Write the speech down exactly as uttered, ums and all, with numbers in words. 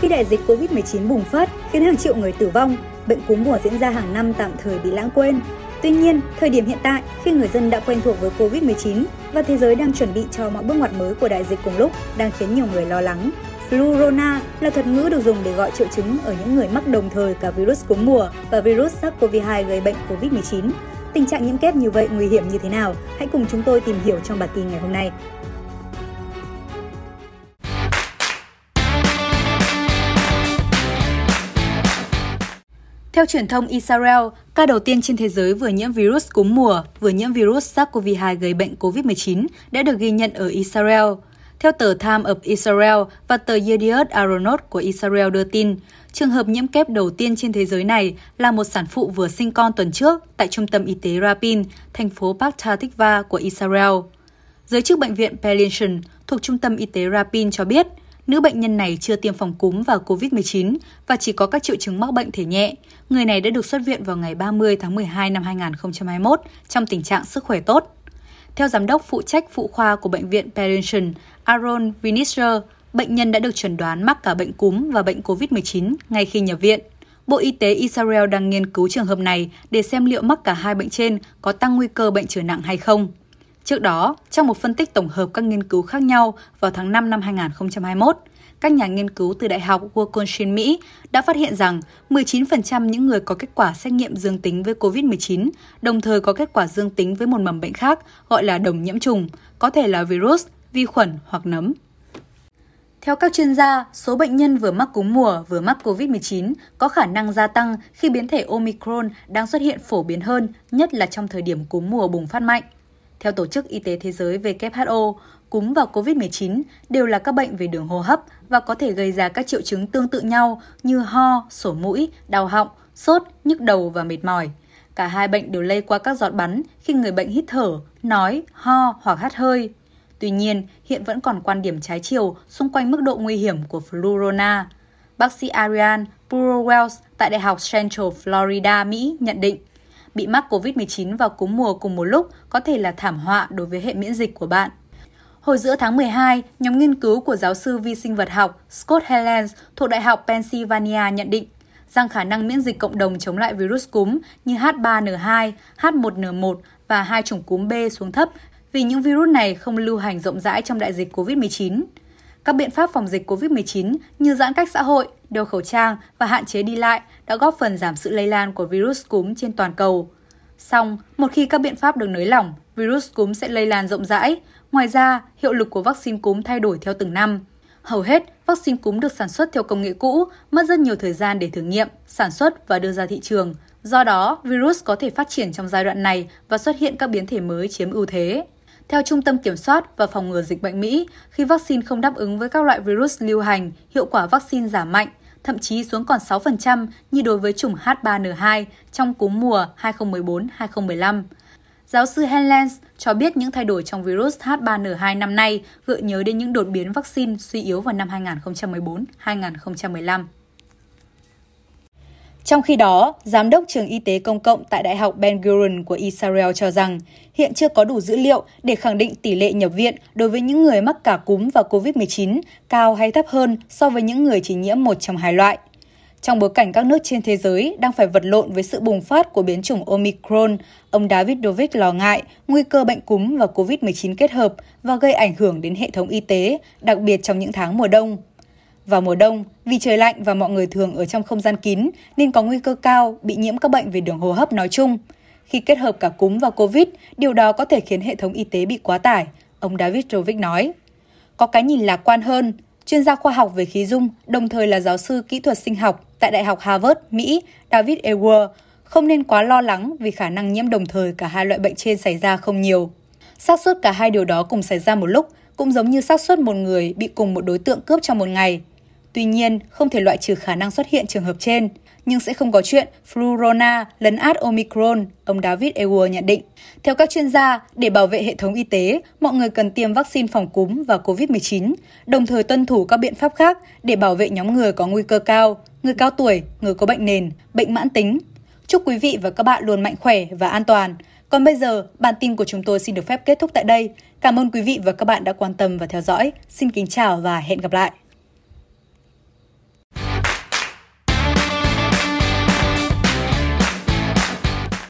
Khi đại dịch covid mười chín bùng phát khiến hàng triệu người tử vong, bệnh cúm mùa diễn ra hàng năm tạm thời bị lãng quên. Tuy nhiên, thời điểm hiện tại, khi người dân đã quen thuộc với covid mười chín và thế giới đang chuẩn bị cho mọi bước ngoặt mới của đại dịch cùng lúc, đang khiến nhiều người lo lắng. Fluorona là thuật ngữ được dùng để gọi triệu chứng ở những người mắc đồng thời cả virus cúm mùa và virus SARS-xê o vê hai gây bệnh covid mười chín. Tình trạng nhiễm kép như vậy nguy hiểm như thế nào? Hãy cùng chúng tôi tìm hiểu trong bản tin ngày hôm nay. Theo truyền thông Israel, ca đầu tiên trên thế giới vừa nhiễm virus cúm mùa, vừa nhiễm virus SARS-xê o vê hai gây bệnh covid mười chín đã được ghi nhận ở Israel. Theo tờ Times of Israel và tờ Yediot Aronot của Israel đưa tin, trường hợp nhiễm kép đầu tiên trên thế giới này là một sản phụ vừa sinh con tuần trước tại trung tâm y tế Rabin, thành phố Petah Tikva của Israel. Giới chức bệnh viện Perlinson thuộc trung tâm y tế Rabin cho biết, nữ bệnh nhân này chưa tiêm phòng cúm và covid mười chín và chỉ có các triệu chứng mắc bệnh thể nhẹ. Người này đã được xuất viện vào ngày ba mươi tháng mười hai năm hai nghìn không trăm hai mươi mốt trong tình trạng sức khỏe tốt. Theo giám đốc phụ trách phụ khoa của bệnh viện Perlinson, Aaron Vinister, bệnh nhân đã được chuẩn đoán mắc cả bệnh cúm và bệnh covid mười chín ngay khi nhập viện. Bộ Y tế Israel đang nghiên cứu trường hợp này để xem liệu mắc cả hai bệnh trên có tăng nguy cơ bệnh trở nặng hay không. Trước đó, trong một phân tích tổng hợp các nghiên cứu khác nhau vào tháng năm năm hai nghìn không trăm hai mươi mốt, các nhà nghiên cứu từ Đại học Wisconsin, Mỹ đã phát hiện rằng mười chín phần trăm những người có kết quả xét nghiệm dương tính với covid mười chín đồng thời có kết quả dương tính với một mầm bệnh khác gọi là đồng nhiễm trùng, có thể là virus, vi khuẩn hoặc nấm. Theo các chuyên gia, số bệnh nhân vừa mắc cúm mùa vừa mắc covid mười chín có khả năng gia tăng khi biến thể Omicron đang xuất hiện phổ biến hơn, nhất là trong thời điểm cúm mùa bùng phát mạnh. Theo Tổ chức Y tế Thế giới W H O, cúm và covid mười chín đều là các bệnh về đường hô hấp và có thể gây ra các triệu chứng tương tự nhau như ho, sổ mũi, đau họng, sốt, nhức đầu và mệt mỏi. Cả hai bệnh đều lây qua các giọt bắn khi người bệnh hít thở, nói, ho hoặc hắt hơi. Tuy nhiên, hiện vẫn còn quan điểm trái chiều xung quanh mức độ nguy hiểm của Fluorona. Bác sĩ Ariane Puro Wells tại Đại học Central Florida, Mỹ nhận định, bị mắc covid mười chín và cúm mùa cùng một lúc có thể là thảm họa đối với hệ miễn dịch của bạn. Hồi giữa tháng mười hai, nhóm nghiên cứu của giáo sư vi sinh vật học Scott Helens thuộc Đại học Pennsylvania nhận định rằng khả năng miễn dịch cộng đồng chống lại virus cúm như H ba N hai, H một N một và hai chủng cúm B xuống thấp vì những virus này không lưu hành rộng rãi trong đại dịch covid mười chín. Các biện pháp phòng dịch covid mười chín như giãn cách xã hội, đeo khẩu trang và hạn chế đi lại đã góp phần giảm sự lây lan của virus cúm trên toàn cầu. Song, một khi các biện pháp được nới lỏng, virus cúm sẽ lây lan rộng rãi. Ngoài ra, hiệu lực của vaccine cúm thay đổi theo từng năm. Hầu hết, vaccine cúm được sản xuất theo công nghệ cũ, mất rất nhiều thời gian để thử nghiệm, sản xuất và đưa ra thị trường. Do đó, virus có thể phát triển trong giai đoạn này và xuất hiện các biến thể mới chiếm ưu thế. Theo Trung tâm Kiểm soát và Phòng ngừa Dịch bệnh Mỹ, khi vaccine không đáp ứng với các loại virus lưu hành, hiệu quả vaccine giảm mạnh, thậm chí xuống còn sáu phần trăm như đối với chủng H ba N hai trong cúm mùa hai nghìn không trăm mười bốn hai nghìn không trăm mười lăm. Giáo sư Helens cho biết những thay đổi trong virus H ba N hai năm nay gợi nhớ đến những đột biến vaccine suy yếu vào năm hai nghìn không trăm mười bốn hai nghìn không trăm mười lăm. Trong khi đó, Giám đốc trường y tế công cộng tại Đại học Ben Gurion của Israel cho rằng hiện chưa có đủ dữ liệu để khẳng định tỷ lệ nhập viện đối với những người mắc cả cúm và covid mười chín cao hay thấp hơn so với những người chỉ nhiễm một trong hai loại. Trong bối cảnh các nước trên thế giới đang phải vật lộn với sự bùng phát của biến chủng Omicron, ông David Dovich lo ngại nguy cơ bệnh cúm và covid mười chín kết hợp và gây ảnh hưởng đến hệ thống y tế, đặc biệt trong những tháng mùa đông. Vào mùa đông, vì trời lạnh và mọi người thường ở trong không gian kín nên có nguy cơ cao bị nhiễm các bệnh về đường hô hấp nói chung. Khi kết hợp cả cúm và COVID, điều đó có thể khiến hệ thống y tế bị quá tải, ông David Dovich nói. Có cái nhìn lạc quan hơn, chuyên gia khoa học về khí dung, đồng thời là giáo sư kỹ thuật sinh học tại Đại học Harvard, Mỹ, David Ewer, không nên quá lo lắng vì khả năng nhiễm đồng thời cả hai loại bệnh trên xảy ra không nhiều. Xác suất cả hai điều đó cùng xảy ra một lúc cũng giống như xác suất một người bị cùng một đối tượng cướp trong một ngày. Tuy nhiên, không thể loại trừ khả năng xuất hiện trường hợp trên, nhưng sẽ không có chuyện Fluorona lấn át Omicron, ông David Ewer nhận định. Theo các chuyên gia, để bảo vệ hệ thống y tế, mọi người cần tiêm vaccine phòng cúm và covid mười chín, đồng thời tuân thủ các biện pháp khác để bảo vệ nhóm người có nguy cơ cao, người cao tuổi, người có bệnh nền, bệnh mãn tính. Chúc quý vị và các bạn luôn mạnh khỏe và an toàn. Còn bây giờ, bản tin của chúng tôi xin được phép kết thúc tại đây. Cảm ơn quý vị và các bạn đã quan tâm và theo dõi. Xin kính chào và hẹn gặp lại.